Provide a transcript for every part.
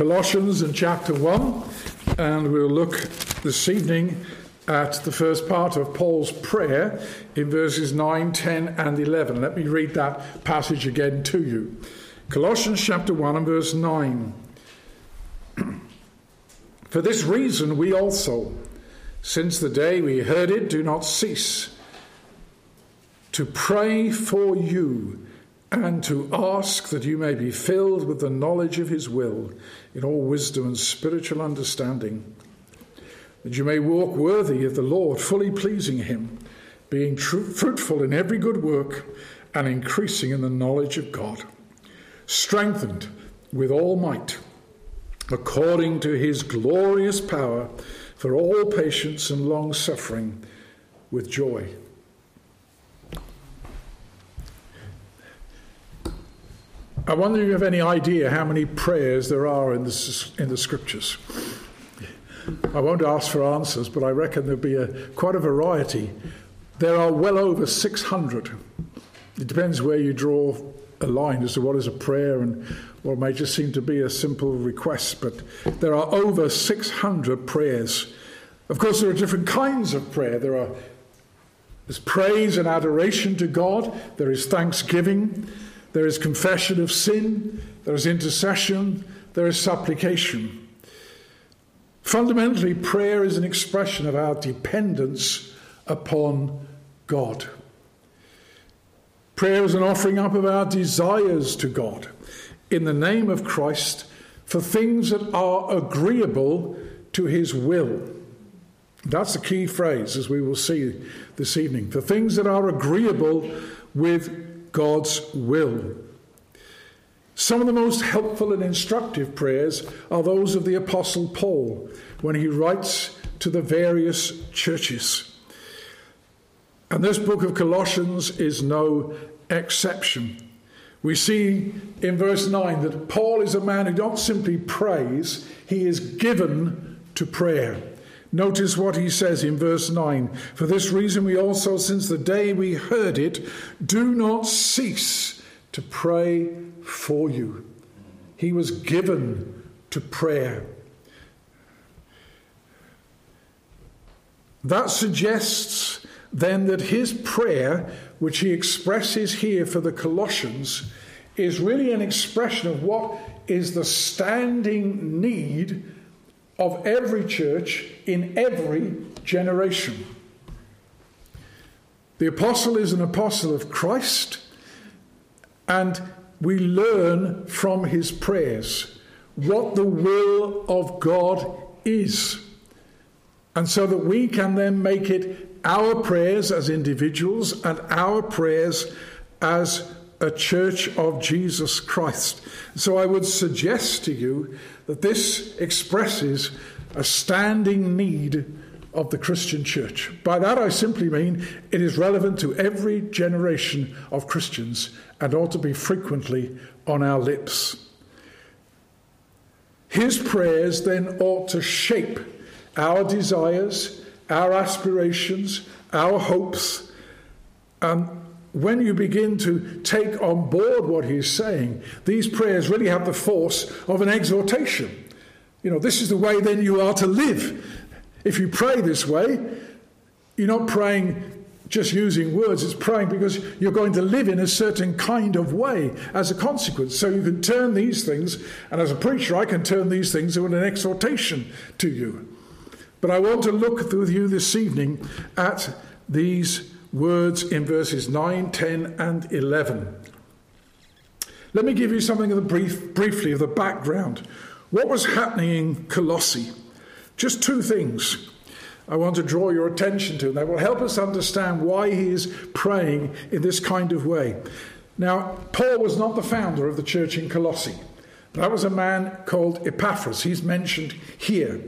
Colossians in chapter 1, and we'll look this evening at the first part of Paul's prayer in verses 9, 10 and 11. Let me read that passage again to you. Colossians chapter 1 and verse 9. For this reason we also, since the day we heard it, do not cease to pray for you and to ask that you may be filled with the knowledge of his will in all wisdom and spiritual understanding, that you may walk worthy of the Lord, fully pleasing him, being fruitful in every good work and increasing in the knowledge of God, strengthened with all might, according to his glorious power, for all patience and long-suffering with joy. I wonder if you have any idea how many prayers there are in the Scriptures. I won't ask for answers, but I reckon there'll be quite a variety. There are well over 600. It depends where you draw a line as to what is a prayer and what may just seem to be a simple request, but there are over 600 prayers. Of course, there are different kinds of prayer. There's praise and adoration to God. There is thanksgiving. There is confession of sin. There is intercession. There is supplication. Fundamentally, prayer is an expression of our dependence upon God. Prayer is an offering up of our desires to God in the name of Christ for things that are agreeable to his will. That's the key phrase, as we will see this evening. For things that are agreeable with God's will. Some of the most helpful and instructive prayers are those of the Apostle Paul when he writes to the various churches. And this book of Colossians is no exception. We see in verse 9 that Paul is a man who not simply prays, he is given to prayer. Notice what he says in verse 9. For this reason we also, since the day we heard it, do not cease to pray for you. He was given to prayer. That suggests then that his prayer, which he expresses here for the Colossians, is really an expression of what is the standing need of every church in every generation. The apostle is an apostle of Christ, and we learn from his prayers what the will of God is, and so that we can then make it our prayers as individuals and our prayers as a church of Jesus Christ. So I would suggest to you that this expresses a standing need of the Christian church. By that I simply mean it is relevant to every generation of Christians and ought to be frequently on our lips. His prayers then ought to shape our desires, our aspirations, our hopes. And when you begin to take on board what he's saying, these prayers really have the force of an exhortation. You know, this is the way then you are to live. If you pray this way, you're not praying just using words, it's praying because you're going to live in a certain kind of way as a consequence. So you can turn these things, and as a preacher, I can turn these things into an exhortation to you. But I want to look with you this evening at these words in verses 9, 10 and 11. Let me give you something of the briefly of the background. What was happening in Colossae? Just two things I want to draw your attention to, and that will help us understand why he is praying in this kind of way. Now, Paul was not the founder of the church in Colossae. That was a man called Epaphras. He's mentioned here.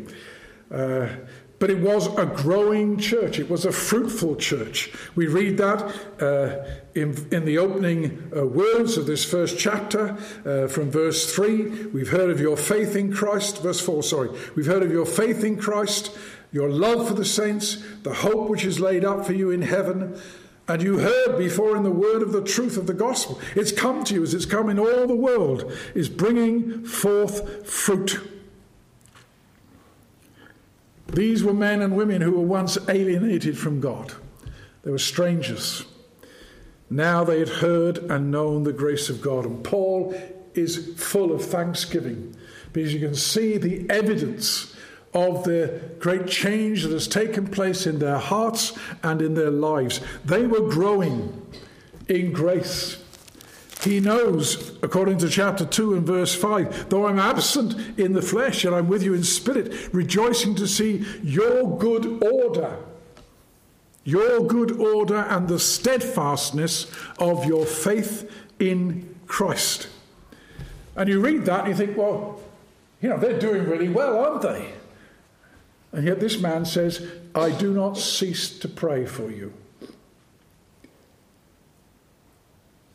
But it was a growing church. It was a fruitful church. We read that in the opening words of this first chapter from verse 3. We've heard of your faith in Christ. Verse 4, sorry. We've heard of your faith in Christ, your love for the saints, the hope which is laid up for you in heaven, and you heard before in the word of the truth of the gospel. It's come to you as it's come in all the world, is bringing forth fruit. These were men and women who were once alienated from God. They were strangers. Now they had heard and known the grace of God. And Paul is full of thanksgiving because you can see the evidence of the great change that has taken place in their hearts and in their lives. They were growing in grace. He knows, according to chapter 2 and verse 5, though I'm absent in the flesh and I'm with you in spirit, rejoicing to see your good order and the steadfastness of your faith in Christ. And you read that and you think, well, you know, they're doing really well, aren't they? And yet this man says, I do not cease to pray for you.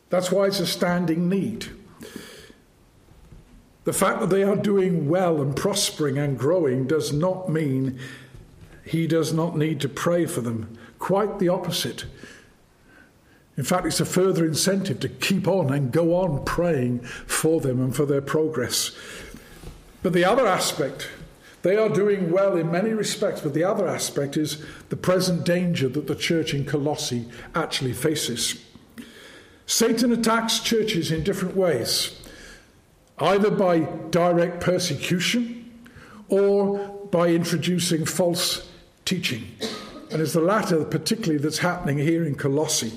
That's why it's a standing need. The fact that they are doing well and prospering and growing does not mean he does not need to pray for them. Quite the opposite. In fact, it's a further incentive to keep on and go on praying for them and for their progress. But the other aspect, they are doing well in many respects, but the other aspect is the present danger that the church in Colossae actually faces. Satan attacks churches in different ways, either by direct persecution or by introducing false teaching. And it's the latter particularly that's happening here in Colossae.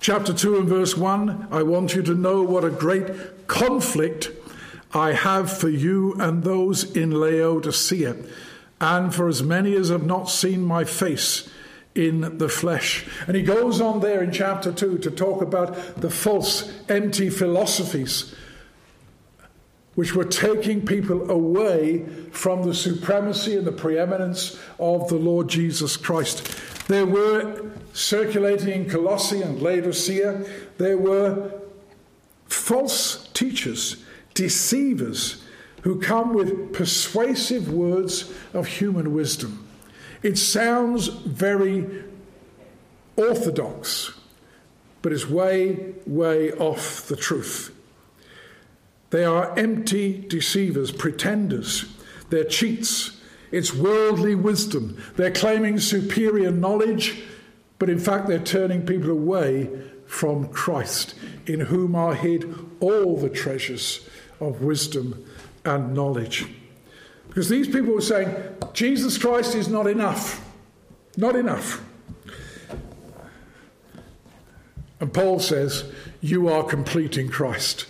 Chapter 2 and verse 1, I want you to know what a great conflict I have for you and those in Laodicea, and for as many as have not seen my face in the flesh. And he goes on there in chapter 2 to talk about the false, empty philosophies which were taking people away from the supremacy and the preeminence of the Lord Jesus Christ. There were, circulating in Colossae and Laodicea, there were false teachers, deceivers, who come with persuasive words of human wisdom. It sounds very orthodox, but it's way, way off the truth. They are empty deceivers, pretenders. They're cheats. It's worldly wisdom. They're claiming superior knowledge, but in fact they're turning people away from Christ, in whom are hid all the treasures of wisdom and knowledge. Because these people were saying, Jesus Christ is not enough. Not enough. And Paul says, you are complete in Christ.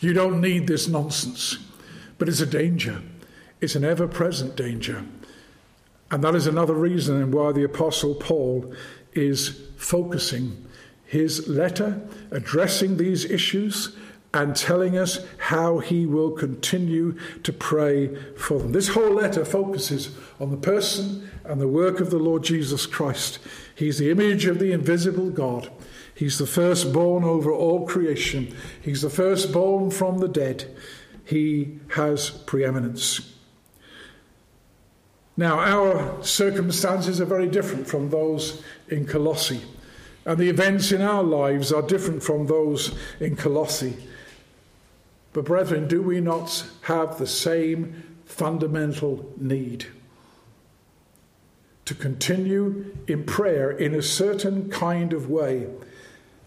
You don't need this nonsense. But it's a danger. It's an ever-present danger. And that is another reason why the Apostle Paul is focusing his letter, addressing these issues, and telling us how he will continue to pray for them. This whole letter focuses on the person and the work of the Lord Jesus Christ. He's the image of the invisible God. He's the firstborn over all creation. He's the firstborn from the dead. He has preeminence. Now, our circumstances are very different from those in Colossae, and the events in our lives are different from those in Colossae. But brethren, do we not have the same fundamental need to continue in prayer in a certain kind of way?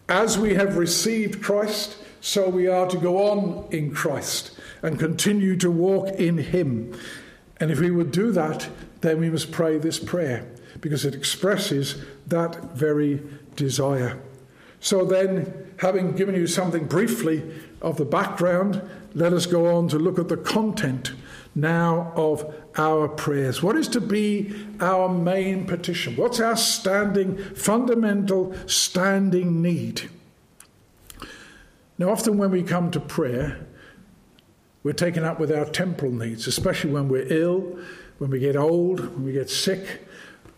As we have received Christ, so we are to go on in Christ and continue to walk in him. And if we would do that, then we must pray this prayer, because it expresses that very desire. So then, having given you something briefly of the background, let us go on to look at the content now of our prayers. What is to be our main petition? What's our fundamental standing need? Now, often when we come to prayer, we're taken up with our temporal needs, especially when we're ill, when we get old, when we get sick,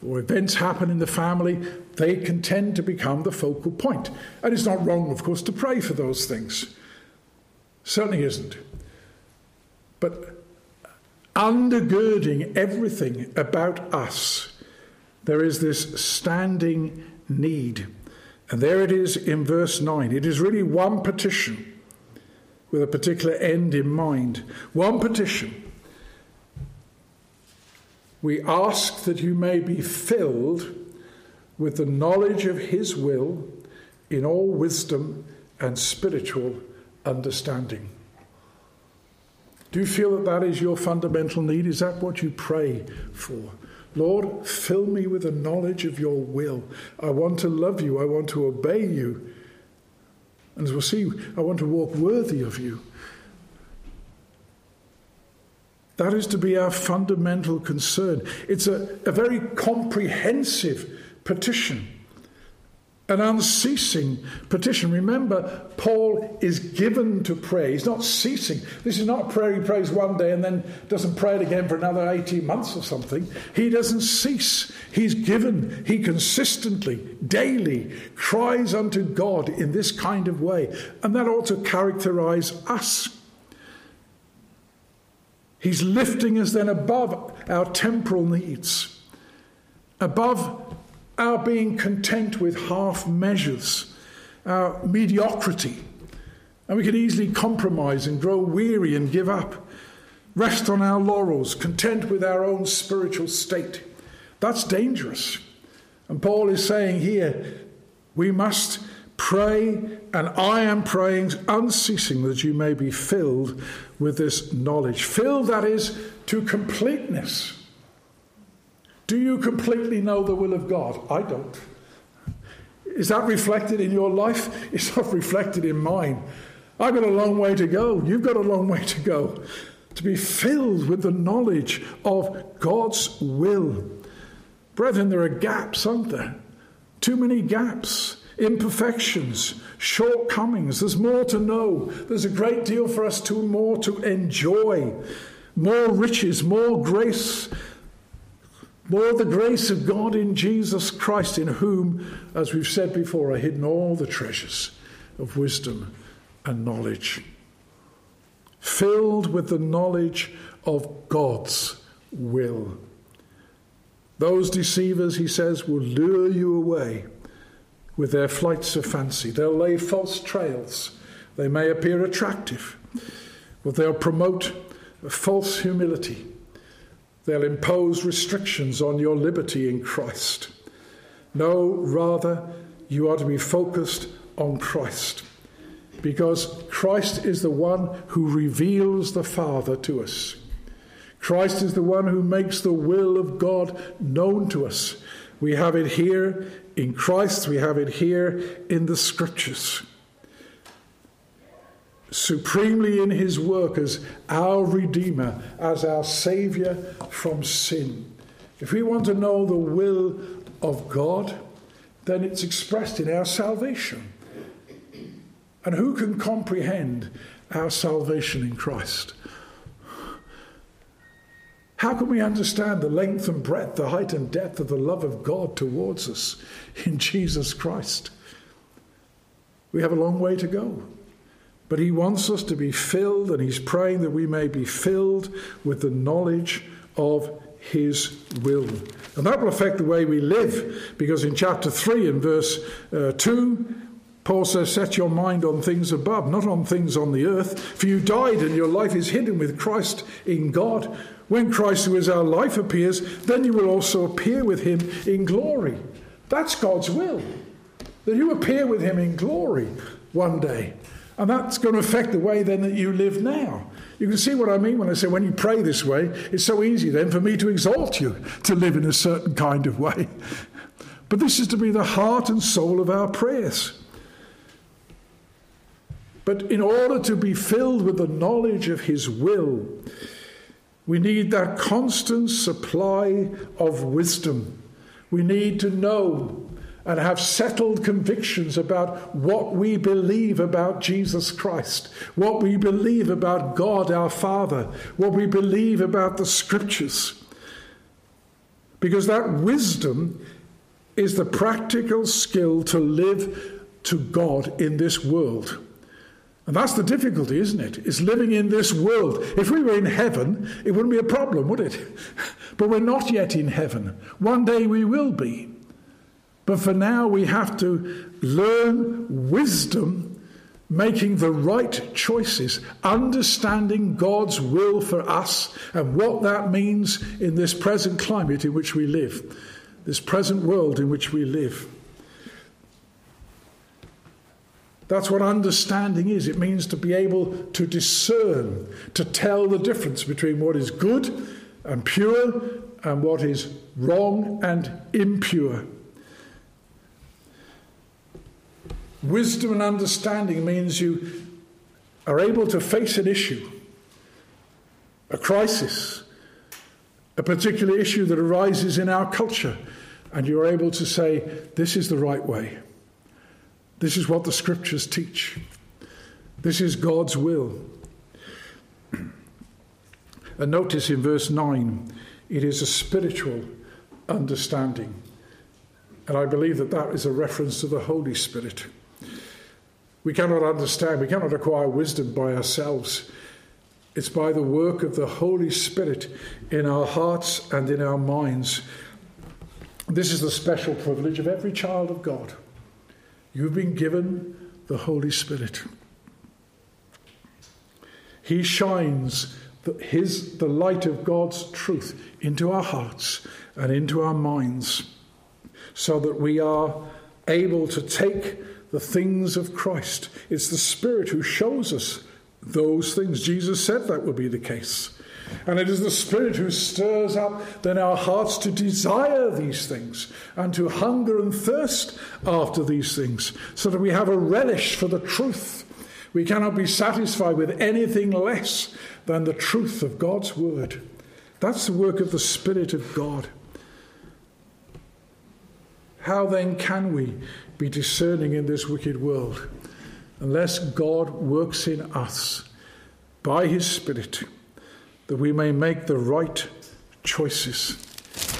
or events happen in the family. They can tend to become the focal point. And it's not wrong, of course, to pray for those things. Certainly isn't. But undergirding everything about us there is this standing need. And there it is in verse 9. It is really one petition with a particular end in mind. One petition. We ask that you may be filled with the knowledge of his will in all wisdom and spiritual understanding. Do you feel that that is your fundamental need? Is that what you pray for? Lord, fill me with the knowledge of your will. I want to love you. I want to obey you. And as we'll see, I want to walk worthy of you. That is to be our fundamental concern. It's a very comprehensive petition, an unceasing petition. Remember, Paul is given to prayer. He's not ceasing. This is not a prayer he prays one day and then doesn't pray it again for another 18 months or something. He doesn't cease. He's given. He consistently, daily, cries unto God in this kind of way. And that ought to characterize us. He's lifting us then above our temporal needs, above our being content with half measures, our mediocrity. And we can easily compromise and grow weary and give up, rest on our laurels, content with our own spiritual state. That's dangerous. And Paul is saying here, we must pray, and I am praying unceasing that you may be filled with this knowledge. Filled, that is, to completeness. Do you completely know the will of God? I don't. Is that reflected in your life? It's not reflected in mine. I've got a long way to go. You've got a long way to go. To be filled with the knowledge of God's will. Brethren, there are gaps, aren't there? Too many gaps. Imperfections, shortcomings. There's more to know. There's a great deal for us to more to enjoy. More riches, more grace. More the grace of God in Jesus Christ, in whom, as we've said before, are hidden all the treasures of wisdom and knowledge. Filled with the knowledge of God's will. Those deceivers, he says, will lure you away with their flights of fancy. They'll lay false trails. They may appear attractive, but they'll promote a false humility. They'll impose restrictions on your liberty in Christ. No, rather, you are to be focused on Christ, because Christ is the one who reveals the Father to us. Christ is the one who makes the will of God known to us. We have it here in Christ. We have it here in the Scriptures. Supremely in his work as our Redeemer, as our Saviour from sin. If we want to know the will of God, then it's expressed in our salvation. And who can comprehend our salvation in Christ? How can we understand the length and breadth, the height and depth of the love of God towards us in Jesus Christ? We have a long way to go. But he wants us to be filled, and he's praying that we may be filled with the knowledge of his will. And that will affect the way we live, because in chapter 3 and verse 2, Paul says, set your mind on things above, not on things on the earth. For you died, and your life is hidden with Christ in God. When Christ, who is our life, appears, then you will also appear with him in glory. That's God's will, that you appear with him in glory one day. And that's going to affect the way then that you live now. You can see what I mean when I say when you pray this way, it's so easy then for me to exhort you to live in a certain kind of way. But this is to be the heart and soul of our prayers. But in order to be filled with the knowledge of his will, we need that constant supply of wisdom. We need to know and have settled convictions about what we believe about Jesus Christ, what we believe about God our Father, what we believe about the Scriptures. Because that wisdom is the practical skill to live to God in this world. And that's the difficulty, isn't it? It's living in this world. If we were in heaven, it wouldn't be a problem, would it? But we're not yet in heaven. One day we will be. But for now we have to learn wisdom, making the right choices, understanding God's will for us and what that means in this present climate in which we live, this present world in which we live. That's what understanding is. It means to be able to discern, to tell the difference between what is good and pure and what is wrong and impure. Wisdom and understanding means you are able to face an issue, a crisis, a particular issue that arises in our culture, and you're able to say, this is the right way. This is what the scriptures teach. This is God's will. And notice in verse 9, it is a spiritual understanding. And I believe that that is a reference to the Holy Spirit. We cannot understand, we cannot acquire wisdom by ourselves. It's by the work of the Holy Spirit in our hearts and in our minds. This is the special privilege of every child of God. You've been given the Holy Spirit. He shines the light of God's truth into our hearts and into our minds so that we are able to take the things of Christ. It's the Spirit who shows us those things. Jesus said that would be the case. And it is the Spirit who stirs up then our hearts to desire these things and to hunger and thirst after these things so that we have a relish for the truth. We cannot be satisfied with anything less than the truth of God's word. That's the work of the Spirit of God. How then can we be discerning in this wicked world unless God works in us by his Spirit, that we may make the right choices?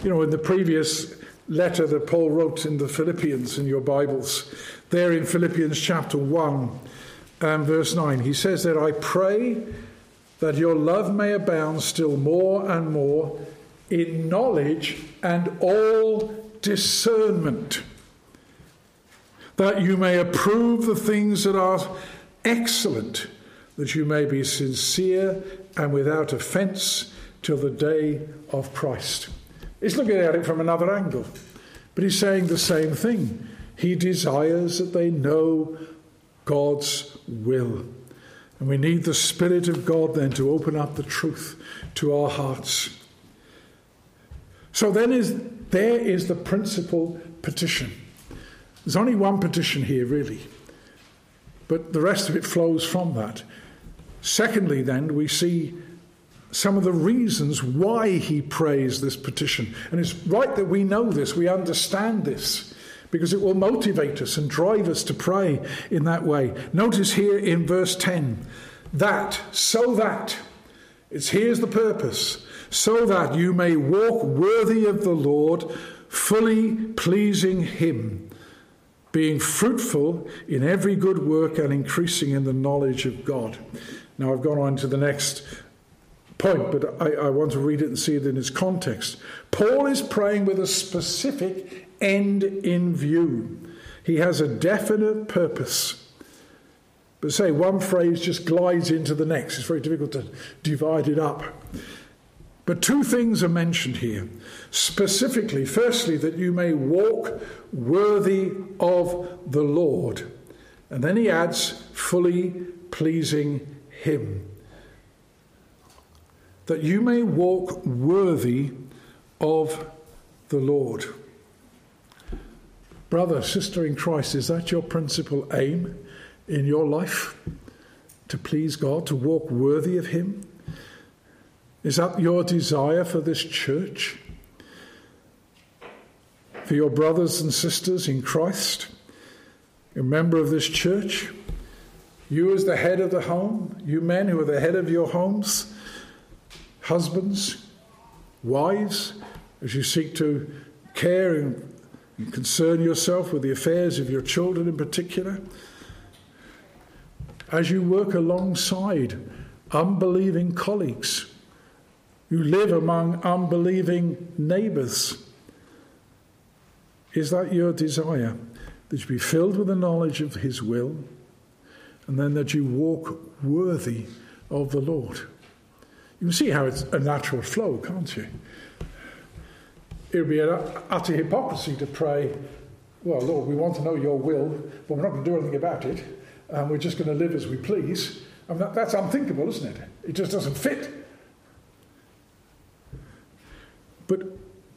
You know, in the previous letter that Paul wrote in the Philippians, in your Bibles, there in Philippians chapter 1 and verse 9, he says that, I pray that your love may abound still more and more in knowledge and all discernment, that you may approve the things that are excellent, that you may be sincere and without offence till the day of Christ. He's looking at it from another angle, but he's saying the same thing. He desires that they know God's will. And we need the Spirit of God then to open up the truth to our hearts. So then there is the principal petition. There's only one petition here, really, but the rest of it flows from that. Secondly, then, we see some of the reasons why he prays this petition. And it's right that we know this, we understand this, because it will motivate us and drive us to pray in that way. Notice here in verse 10, here's the purpose, so that you may walk worthy of the Lord, fully pleasing him, being fruitful in every good work and increasing in the knowledge of God. Now, I've gone on to the next point, but I want to read it and see it in its context. Paul is praying with a specific end in view. He has a definite purpose. But say, one phrase just glides into the next. It's very difficult to divide it up. But two things are mentioned here. Specifically, firstly, that you may walk worthy of the Lord. And then he adds, fully pleasing him. That you may walk worthy of the Lord. Brother, sister in Christ, is that your principal aim in your life? To please God, to walk worthy of him? Is that your desire for this church? For your brothers and sisters in Christ? A member of this church? You as the head of the home? You men who are the head of your homes? Husbands, wives, as you seek to care and concern yourself with the affairs of your children in particular? as you work alongside unbelieving colleagues, you live among unbelieving neighbours. Is that your desire? That you be filled with the knowledge of his will, and then that you walk worthy of the Lord. You can see how it's a natural flow, can't you? It would be an utter hypocrisy to pray, well, Lord, we want to know your will, but we're not going to do anything about it, and we're just going to live as we please. I mean, that's unthinkable, isn't it? It just doesn't fit. But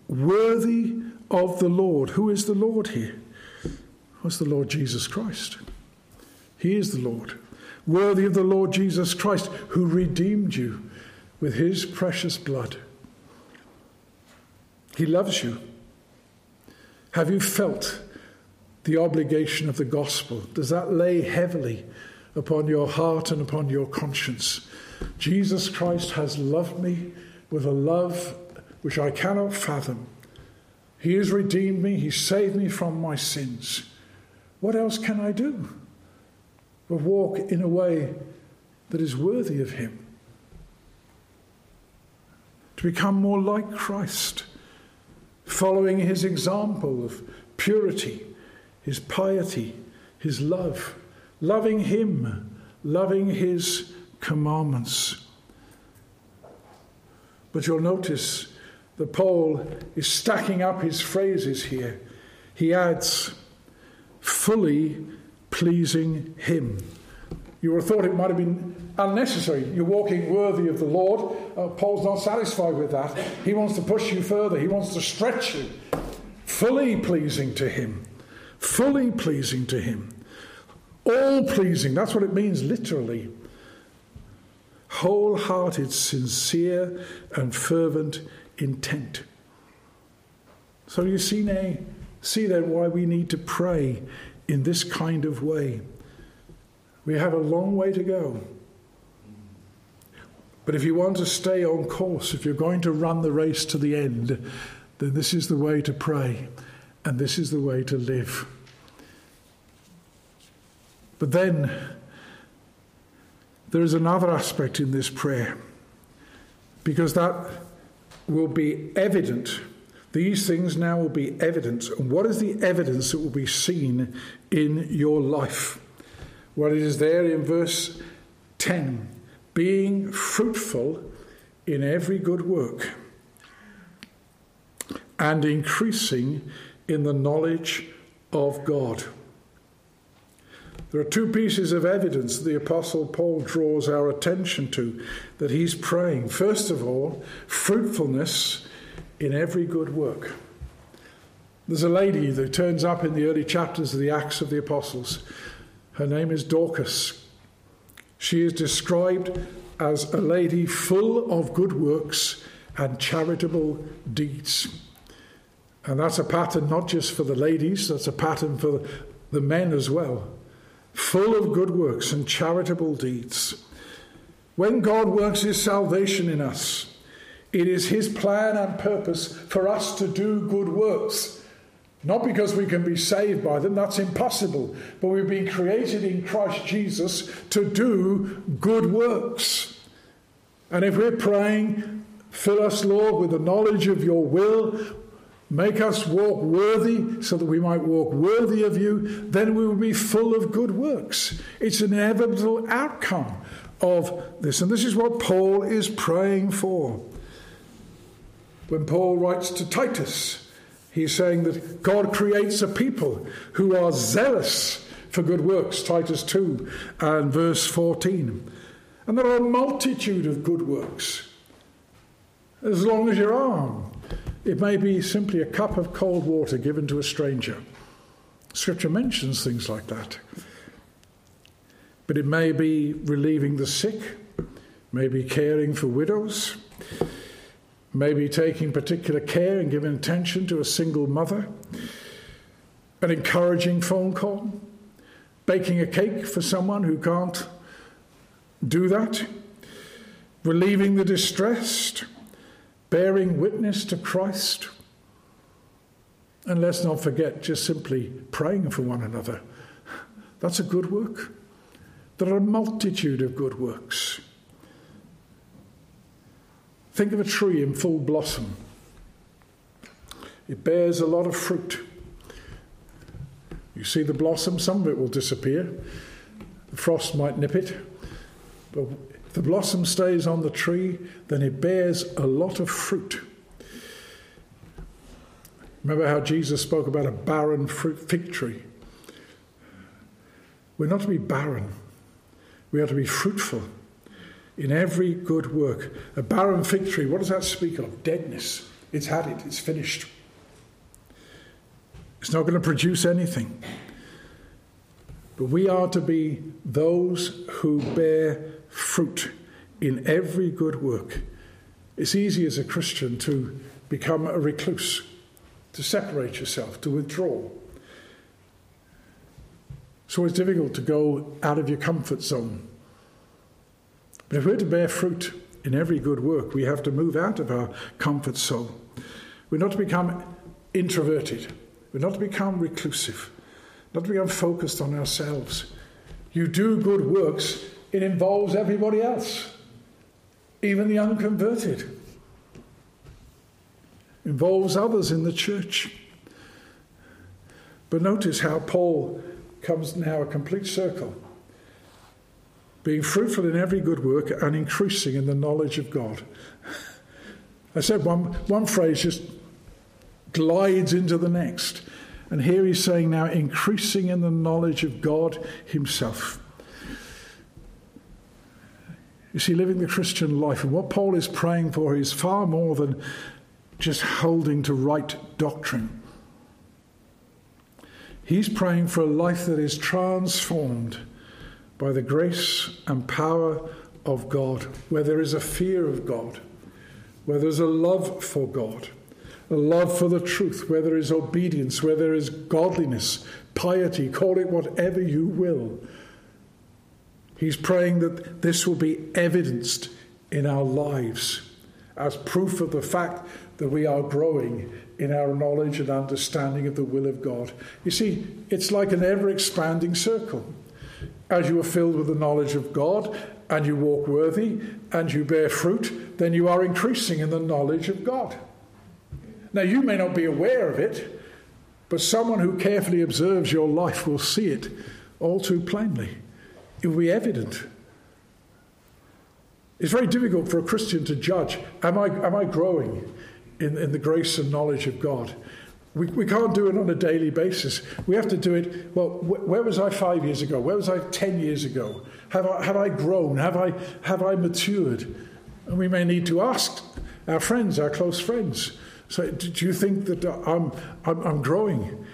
worthy of the Lord. Who is the Lord here? What's the Lord Jesus Christ? He is the Lord. Worthy of the Lord Jesus Christ, who redeemed you with his precious blood. He loves you. Have you felt the obligation of the gospel? Does that lay heavily upon your heart and upon your conscience? Jesus Christ has loved me with a love which I cannot fathom. He has redeemed me. He saved me from my sins. What else can I do but walk in a way that is worthy of him? To become more like Christ, following his example of purity, his piety, his love, loving him, loving his commandments. But you'll notice that Paul is stacking up his phrases here. He adds, fully pleasing him. You would have thought it might have been unnecessary. You're walking worthy of the Lord. Paul's not satisfied with that. He wants to push you further. He wants to stretch you. Fully pleasing to him. Fully pleasing to him. All pleasing. That's what it means literally. Wholehearted, sincere and fervent intent. So you see then why we need to pray in this kind of way. We have a long way to go. But if you want to stay on course, if you're going to run the race to the end, then this is the way to pray, and this is the way to live. But then there is another aspect in this prayer, because that will be evident. These things now will be evident. And what is the evidence that will be seen in your life? Well, it is there in verse 10. Being fruitful in every good work and increasing in the knowledge of God. There are two pieces of evidence the Apostle Paul draws our attention to that he's praying. First of all, fruitfulness in every good work. There's a lady that turns up in the early chapters of the Acts of the Apostles. Her name is Dorcas. She is described as a lady full of good works and charitable deeds. And that's a pattern not just for the ladies, that's a pattern for the men as well. Full of good works and charitable deeds. When God works his salvation in us, it is his plan and purpose for us to do good works. Not because we can be saved by them, that's impossible. But we've been created in Christ Jesus to do good works. And if we're praying, fill us, Lord, with the knowledge of your will, make us walk worthy so that we might walk worthy of you, then we will be full of good works. It's an inevitable outcome of this. And this is what Paul is praying for. When Paul writes to Titus, he's saying that God creates a people who are zealous for good works, Titus 2 and verse 14. And there are a multitude of good works, as long as your arm. It may be simply a cup of cold water given to a stranger. Scripture mentions things like that. But it may be relieving the sick, maybe caring for widows, maybe taking particular care and giving attention to a single mother, an encouraging phone call, baking a cake for someone who can't do that, relieving the distressed, bearing witness to Christ, and let's not forget just simply praying for one another. That's a good work. There are a multitude of good works. Think of a tree in full blossom. It bears a lot of fruit. You see the blossom, some of it will disappear. The frost might nip it. But if the blossom stays on the tree, then it bears a lot of fruit. Remember how Jesus spoke about a barren fig tree. We're not to be barren. We are to be fruitful in every good work. A barren fig tree, what does that speak of? Deadness. It's had it. It's finished. It's not going to produce anything. But we are to be those who bear fruit in every good work. It's easy as a Christian to become a recluse, to separate yourself, to withdraw. It's always difficult to go out of your comfort zone. But if we're to bear fruit in every good work, we have to move out of our comfort zone. We're not to become introverted. We're not to become reclusive. Not to become focused on ourselves. You do good works, it involves everybody else. Even the unconverted. It involves others in the church. But notice how Paul comes now a complete circle. Being fruitful in every good work and increasing in the knowledge of God. I said one phrase just glides into the next. And here he's saying now, increasing in the knowledge of God himself. You see, living the Christian life, and what Paul is praying for is far more than just holding to right doctrine. He's praying for a life that is transformed by the grace and power of God, where there is a fear of God, where there's a love for God, a love for the truth, where there is obedience, where there is godliness, piety, call it whatever you will. He's praying that this will be evidenced in our lives as proof of the fact that we are growing in our knowledge and understanding of the will of God. You see, it's like an ever-expanding circle. As you are filled with the knowledge of God, and you walk worthy, and you bear fruit, then you are increasing in the knowledge of God. Now, you may not be aware of it, but someone who carefully observes your life will see it all too plainly. It will be evident. It's very difficult for a Christian to judge, am I growing in the grace and knowledge of God? We can't do it on a daily basis. We have to do it, well, where was I 5 years ago? Where was I 10 years ago? Have I grown? Have I matured? And we may need to ask our friends, our close friends. So do you think that I'm growing?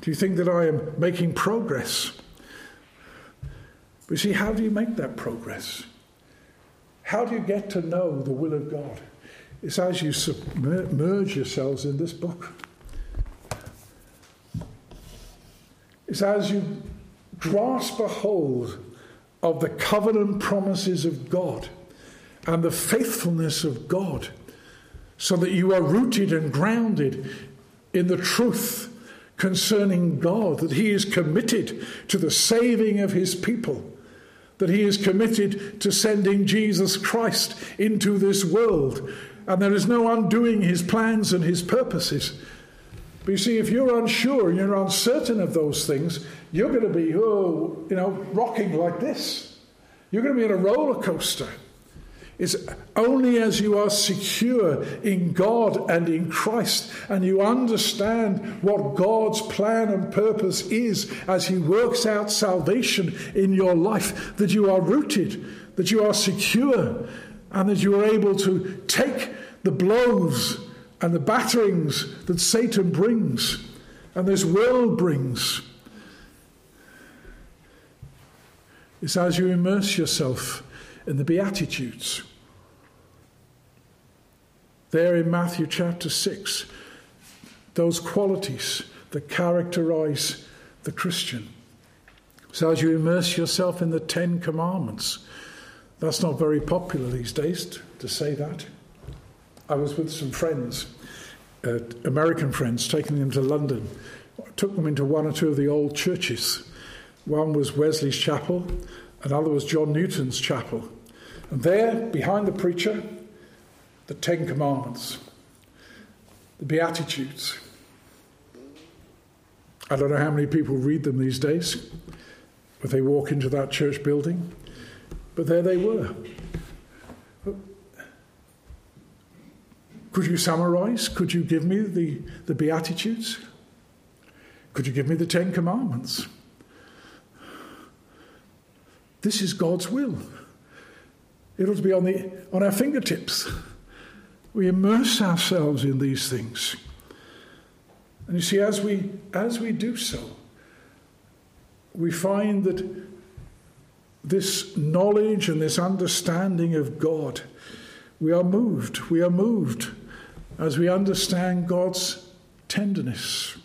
Do you think that I am making progress? But you see, how do you make that progress? How do you get to know the will of God? It's as you submerge yourselves in this book. It's as you grasp a hold of the covenant promises of God and the faithfulness of God, so that you are rooted and grounded in the truth concerning God, that he is committed to the saving of his people, that he is committed to sending Jesus Christ into this world, and there is no undoing his plans and his purposes. But you see, if you're unsure, you're uncertain of those things, you're going to be, rocking like this. You're going to be on a roller coaster. It's only as you are secure in God and in Christ, and you understand what God's plan and purpose is as he works out salvation in your life, that you are rooted, that you are secure, and that you are able to take the blows and the batterings that Satan brings and this world brings. It's as you immerse yourself in the Beatitudes. There in Matthew chapter 6, those qualities that characterize the Christian. So as you immerse yourself in the Ten Commandments, that's not very popular these days to say that. I was with some friends, American friends, taking them to London. I took them into one or two of the old churches. One was Wesley's Chapel, Another was John Newton's Chapel. And there, behind the preacher, the Ten Commandments, the Beatitudes. I don't know how many people read them these days, but they walk into that church building. But there they were. Could you summarize? Could you give me the Beatitudes? Could you give me the Ten Commandments? This is God's will. It ought to be on our fingertips. We immerse ourselves in these things. And you see, as we do so, we find that this knowledge and this understanding of God, we are moved as we understand God's tenderness,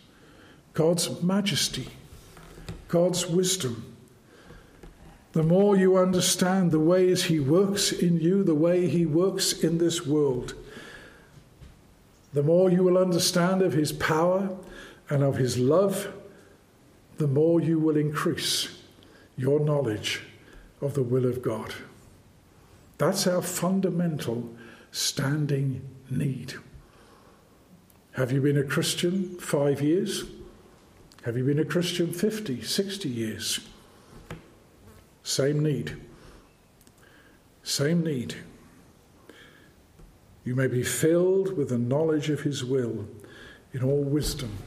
God's majesty, God's wisdom. The more you understand the ways he works in you, the way he works in this world, the more you will understand of his power and of his love, the more you will increase your knowledge of the will of God. That's our fundamental standing need. Have you been a Christian 5 years? Have you been a Christian 50, 60 years? Same need. Same need. You may be filled with the knowledge of his will in all wisdom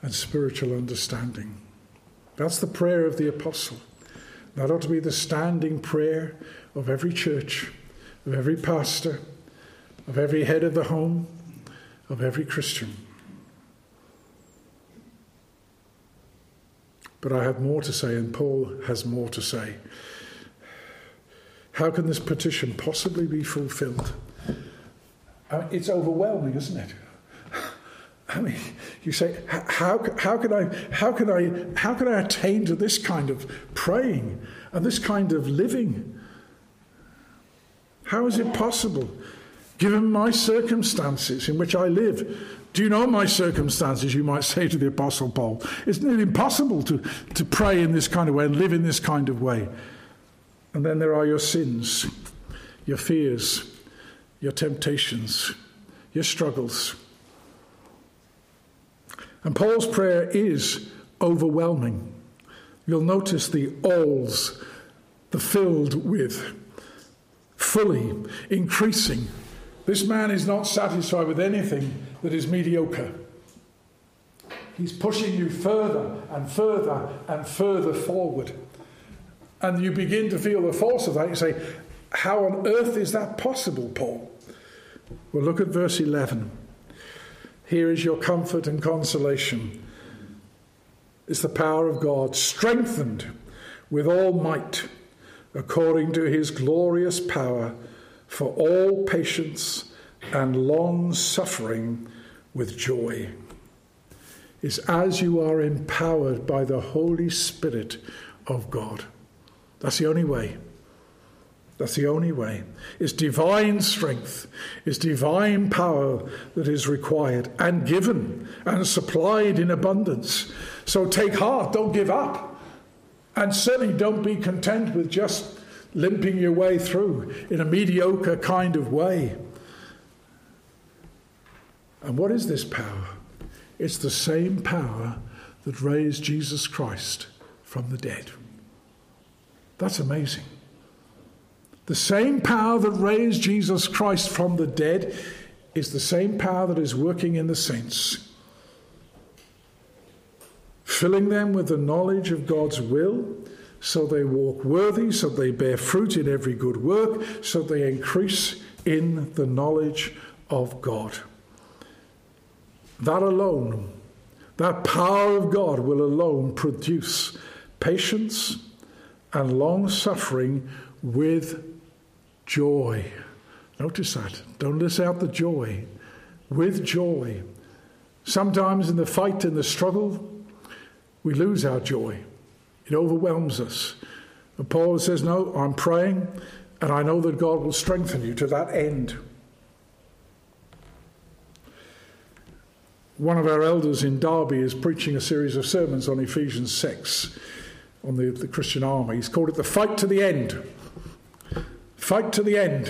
and spiritual understanding. That's the prayer of the apostle. That ought to be the standing prayer of every church, of every pastor, of every head of the home, of every Christian. But I have more to say, and Paul has more to say. How can this petition possibly be fulfilled? It's overwhelming, isn't it? I mean, you say, how can I attain to this kind of praying and this kind of living? How is it possible, given my circumstances in which I live? Do you know my circumstances, you might say to the Apostle Paul? Isn't it impossible to pray in this kind of way and live in this kind of way? And then there are your sins, your fears, your temptations, your struggles. And Paul's prayer is overwhelming. You'll notice the alls, the filled with, fully, increasing. This man is not satisfied with anything that is mediocre. He's pushing you further and further and further forward. And you begin to feel the force of that. You say, how on earth is that possible, Paul? Well, look at verse 11. Here is your comfort and consolation. It's the power of God, strengthened with all might, according to his glorious power, for all patience and long-suffering with joy. It's as you are empowered by the Holy Spirit of God. That's the only way. That's the only way. It's divine strength, it's divine power that is required and given and supplied in abundance. So take heart, don't give up. And certainly don't be content with just limping your way through in a mediocre kind of way. And what is this power? It's the same power that raised Jesus Christ from the dead. That's amazing. The same power that raised Jesus Christ from the dead is the same power that is working in the saints, filling them with the knowledge of God's will, so they walk worthy, so they bear fruit in every good work, so they increase in the knowledge of God. That alone, that power of God will alone produce patience and long-suffering with joy. Notice that. Don't miss out the joy. With joy. Sometimes in the fight, in the struggle, we lose our joy. It overwhelms us. And Paul says, no, I'm praying, and I know that God will strengthen you to that end. One of our elders in Derby is preaching a series of sermons on Ephesians 6. on the Christian army. He's called it the fight to the end. Fight to the end.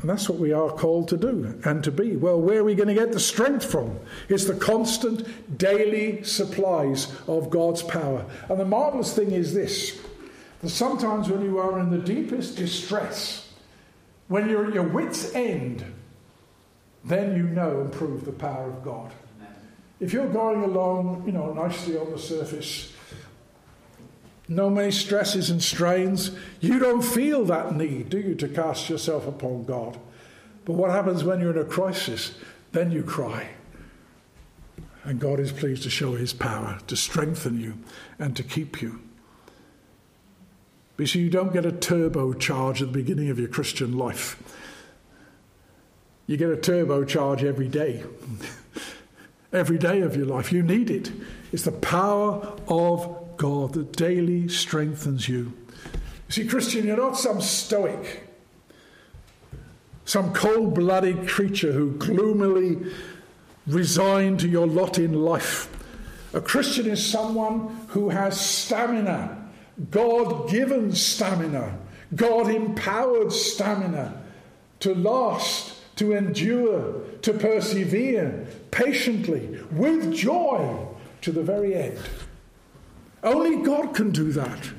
And that's what we are called to do and to be. Well, where are we going to get the strength from? It's the constant daily supplies of God's power. And the marvellous thing is this, that sometimes when you are in the deepest distress, when you're at your wit's end, then you know and prove the power of God. If you're going along, nicely on the surface, no many stresses and strains, you don't feel that need, do you, to cast yourself upon God? But what happens when you're in a crisis? Then you cry. And God is pleased to show his power, to strengthen you and to keep you. Because you don't get a turbocharge at the beginning of your Christian life. You get a turbocharge every day. Every day of your life. You need it. It's the power of God that daily strengthens you. You see, Christian, you're not some stoic, some cold-blooded creature who gloomily resigned to your lot in life. A Christian is someone who has stamina, God-given stamina, God-empowered stamina to last, to endure, to persevere patiently, with joy, to the very end. Only God can do that.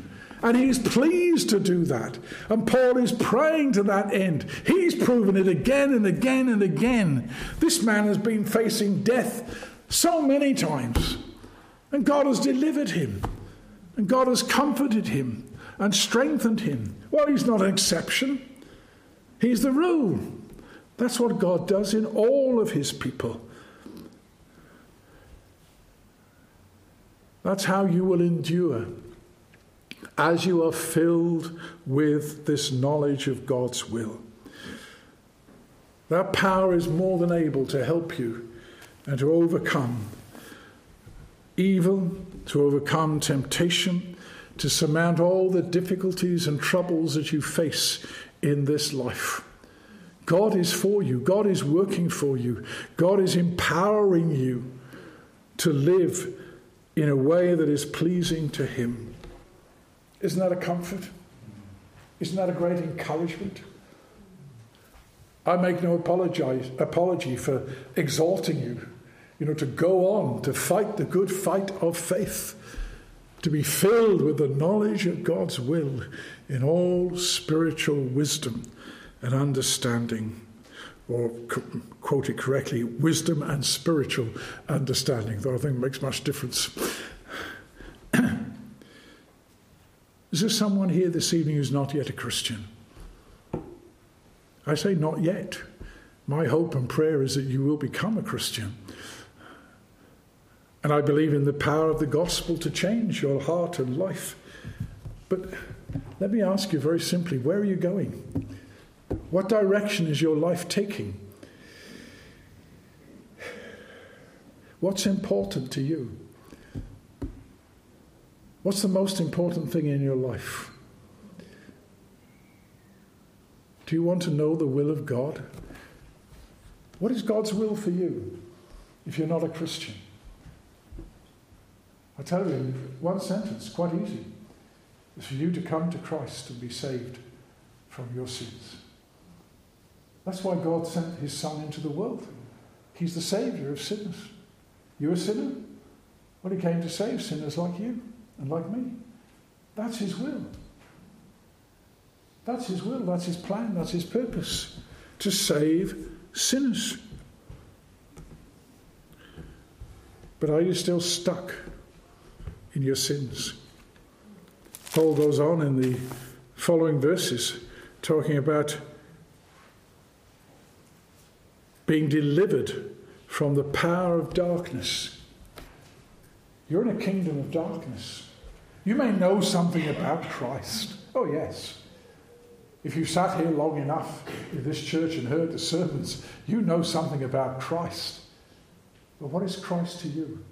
And he is pleased to do that. And Paul is praying to that end. He's proven it again and again and again. This man has been facing death so many times. And God has delivered him. And God has comforted him and strengthened him. Well, he's not an exception. He's the rule. That's what God does in all of his people. That's how you will endure, as you are filled with this knowledge of God's will. That power is more than able to help you and to overcome evil, to overcome temptation, to surmount all the difficulties and troubles that you face in this life. God is for you. God is working for you. God is empowering you to live in a way that is pleasing to him. Isn't that a comfort? Isn't that a great encouragement? I make no apology for exhorting you, to go on, to fight the good fight of faith, to be filled with the knowledge of God's will in all spiritual wisdom and understanding, or quote it correctly, wisdom and spiritual understanding, though I think it makes much difference. Is there someone here this evening who's not yet a Christian? I say not yet. My hope and prayer is that you will become a Christian. And I believe in the power of the gospel to change your heart and life. But let me ask you very simply, where are you going? What direction is your life taking? What's important to you? What's the most important thing in your life? Do you want to know the will of God? What is God's will for you if you're not a Christian? I tell you, in one sentence, quite easy. It's for you to come to Christ and be saved from your sins. That's why God sent his Son into the world. He's the Saviour of sinners. You're a sinner? Well, he came to save sinners like you and like me. That's his will. That's his will. That's his plan. That's his purpose. To save sinners. But are you still stuck in your sins? Paul goes on in the following verses talking about being delivered from the power of darkness. You're in a kingdom of darkness. You may know something about Christ. Oh, yes. If you sat here long enough in this church and heard the sermons, you know something about Christ. But what is Christ to you?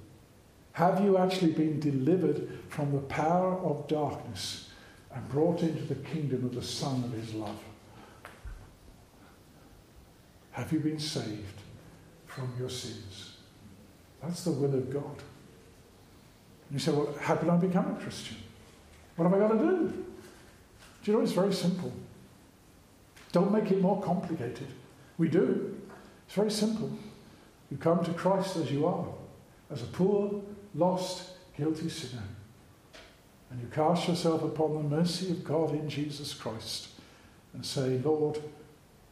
Have you actually been delivered from the power of darkness and brought into the kingdom of the Son of his love? Have you been saved from your sins? That's the will of God. And you say, well, how can I become a Christian? What have I got to do? Do you know, it's very simple. Don't make it more complicated. We do. It's very simple. You come to Christ as you are, as a poor, lost, guilty sinner. And you cast yourself upon the mercy of God in Jesus Christ and say, Lord,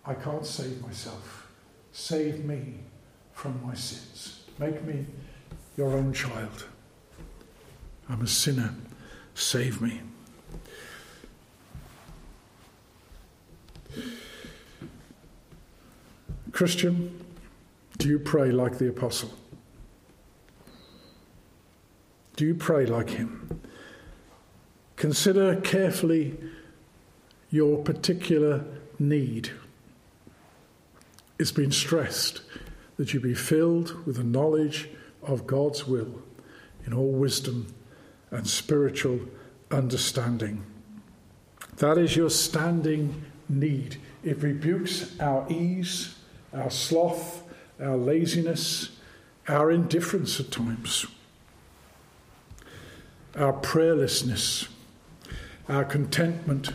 I can't save myself. Save me from my sins. Make me your own child. I'm a sinner. Save me. Christian, do you pray like the apostle? Do you pray like him? Consider carefully your particular need. It's been stressed that you be filled with the knowledge of God's will in all wisdom and spiritual understanding. That is your standing need. It rebukes our ease, our sloth, our laziness, our indifference at times, our prayerlessness, our contentment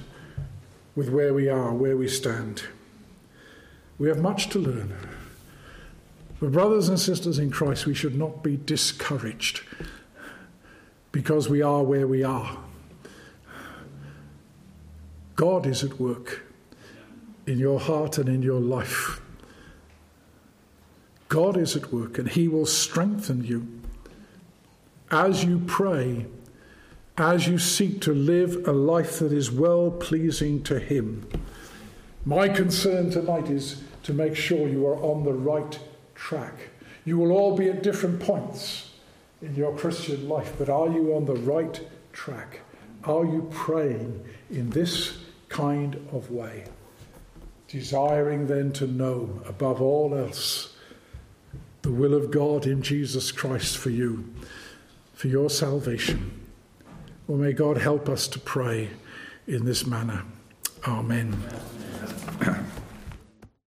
with where we are, where we stand. We have much to learn. But brothers and sisters in Christ, we should not be discouraged because we are where we are. God is at work in your heart and in your life. God is at work, and he will strengthen you as you pray, as you seek to live a life that is well-pleasing to him. My concern tonight is to make sure you are on the right track. You will all be at different points in your Christian life, but are you on the right track? Are you praying in this kind of way? Desiring then to know, above all else, the will of God in Jesus Christ for you, for your salvation. Well, may God help us to pray in this manner. Amen.